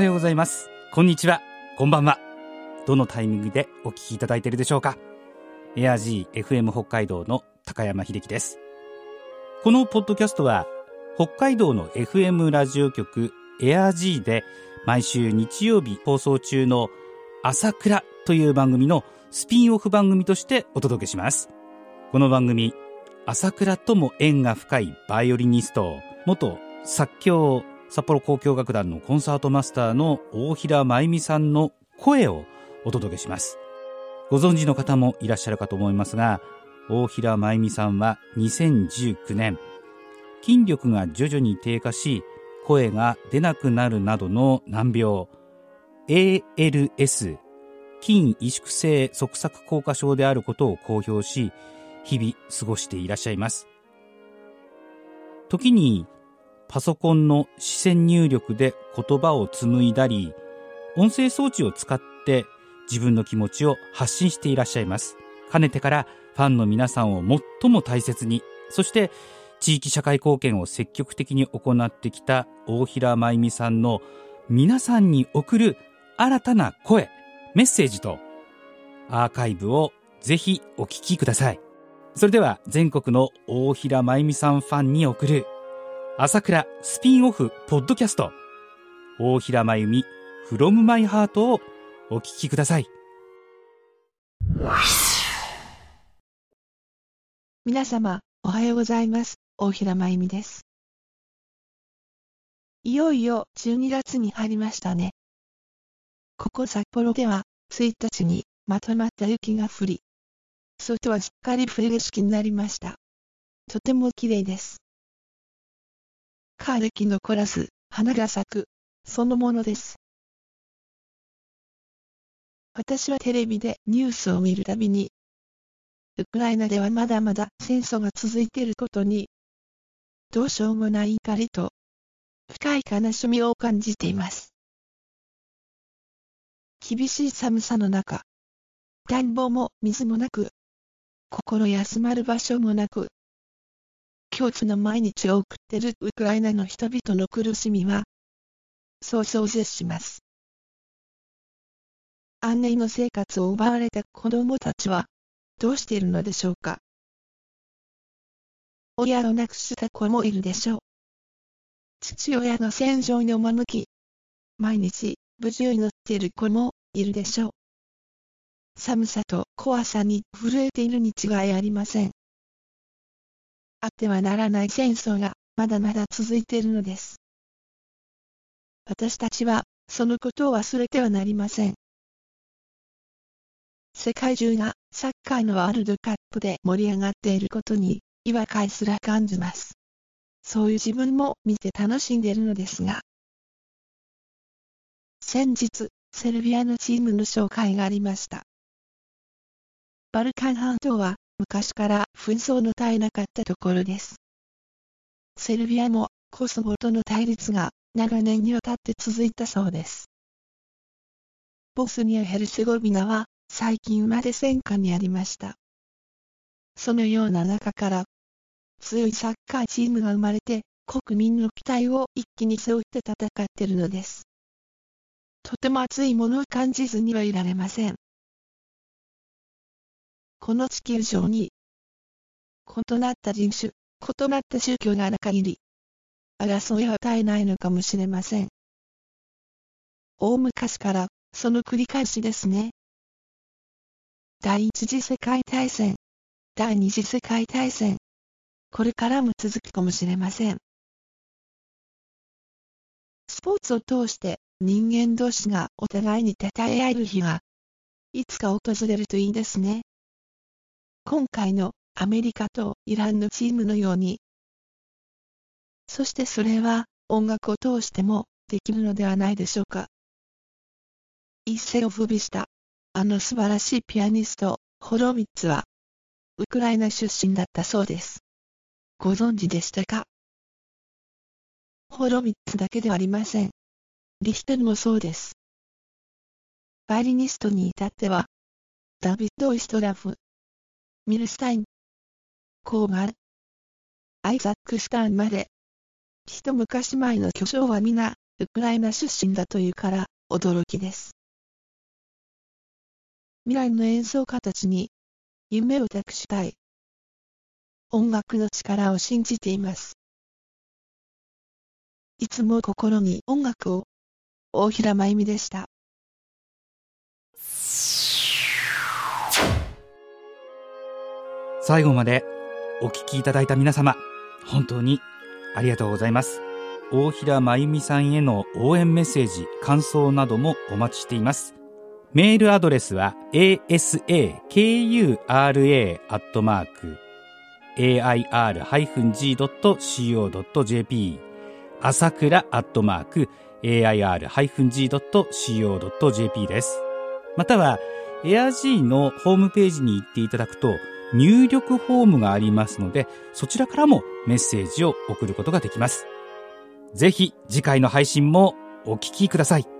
はようございます、こんにちは、こんばんは。どのタイミングでお聞きいただいているでしょうか。エア G FM 北海道の高山秀樹です。このポッドキャストは北海道の FM ラジオ局エア G で毎週日曜日放送中の朝倉という番組のスピンオフ番組としてお届けします。この番組、朝倉とも縁が深いバイオリニスト、元作協札幌交響楽団のコンサートマスターの大平真由美さんの声をお届けします。ご存知の方もいらっしゃるかと思いますが、大平真由美さんは2019年、筋力が徐々に低下し声が出なくなるなどの難病 ALS 筋萎縮性側索硬化症であることを公表し、日々過ごしていらっしゃいます。時にパソコンの視線入力で言葉を紡いだり、音声装置を使って自分の気持ちを発信していらっしゃいます。かねてからファンの皆さんを最も大切に、そして地域社会貢献を積極的に行ってきた大平真由美さんの皆さんに送る新たな声、メッセージとアーカイブをぜひお聞きください。それでは全国の大平真由美さんファンに送る朝倉スピンオフポッドキャスト、大平真由美 from my heart をお聞きください。皆様おはようございます、大平真由美です。いよいよ12月に入りましたね。ここ札幌では1日にまとまった雪が降り、外はすっかり冬景色になりました。とても綺麗です。枯れ木のコラス、花が咲く、そのものです。私はテレビでニュースを見るたびに、ウクライナではまだまだ戦争が続いていることに、どうしようもない怒りと、深い悲しみを感じています。厳しい寒さの中、暖房も水もなく、心休まる場所もなく、恐怖の毎日を送っているウクライナの人々の苦しみは、想像を絶します。安寧の生活を奪われた子どもたちは、どうしているのでしょうか。親を亡くした子もいるでしょう。父親が戦場に赴き、毎日無事を祈っている子もいるでしょう。寒さと怖さに震えているに違いありません。あってはならない戦争がまだまだ続いているのです。私たちはそのことを忘れてはなりません。世界中がサッカーのワールドカップで盛り上がっていることに違和感すら感じます。そういう自分も見て楽しんでいるのですが。先日、セルビアのチームの紹介がありました。バルカン半島は昔から紛争の絶えなかったところです。セルビアもコソボとの対立が長年にわたって続いたそうです。ボスニア・ヘルツェゴビナは最近まで戦禍にありました。そのような中から強いサッカーチームが生まれて、国民の期待を一気に背負って戦っているのです。とても熱いものを感じずにはいられません。この地球上に、異なった人種、異なった宗教がある限り、争いは絶えないのかもしれません。大昔から、その繰り返しですね。第一次世界大戦、第二次世界大戦、これからも続くかもしれません。スポーツを通して、人間同士がお互いに称え合える日が、いつか訪れるといいですね。今回のアメリカとイランのチームのように。そしてそれは音楽を通してもできるのではないでしょうか。一世を風靡したあの素晴らしいピアニストホロヴィッツはウクライナ出身だったそうです。ご存知でしたか？ホロヴィッツだけではありません。リヒタルもそうです。バイオリニストに至ってはダビッド・オイストラフ、ミルスタイン、コーガル、アイザック・スターンまで、一昔前の巨匠は皆、ウクライナ出身だというから驚きです。未来の演奏家たちに夢を託したい。音楽の力を信じています。いつも心に音楽を、大平まゆみでした。最後までお聞きいただいた皆様、本当にありがとうございます。大平まゆみさんへの応援メッセージ、感想などもお待ちしています。メールアドレスは asakura@air-g.co.jp 朝倉@air-g.co.jp です。または AIRG のホームページに行っていただくと入力フォームがありますので、そちらからもメッセージを送ることができます。ぜひ次回の配信もお聞きください。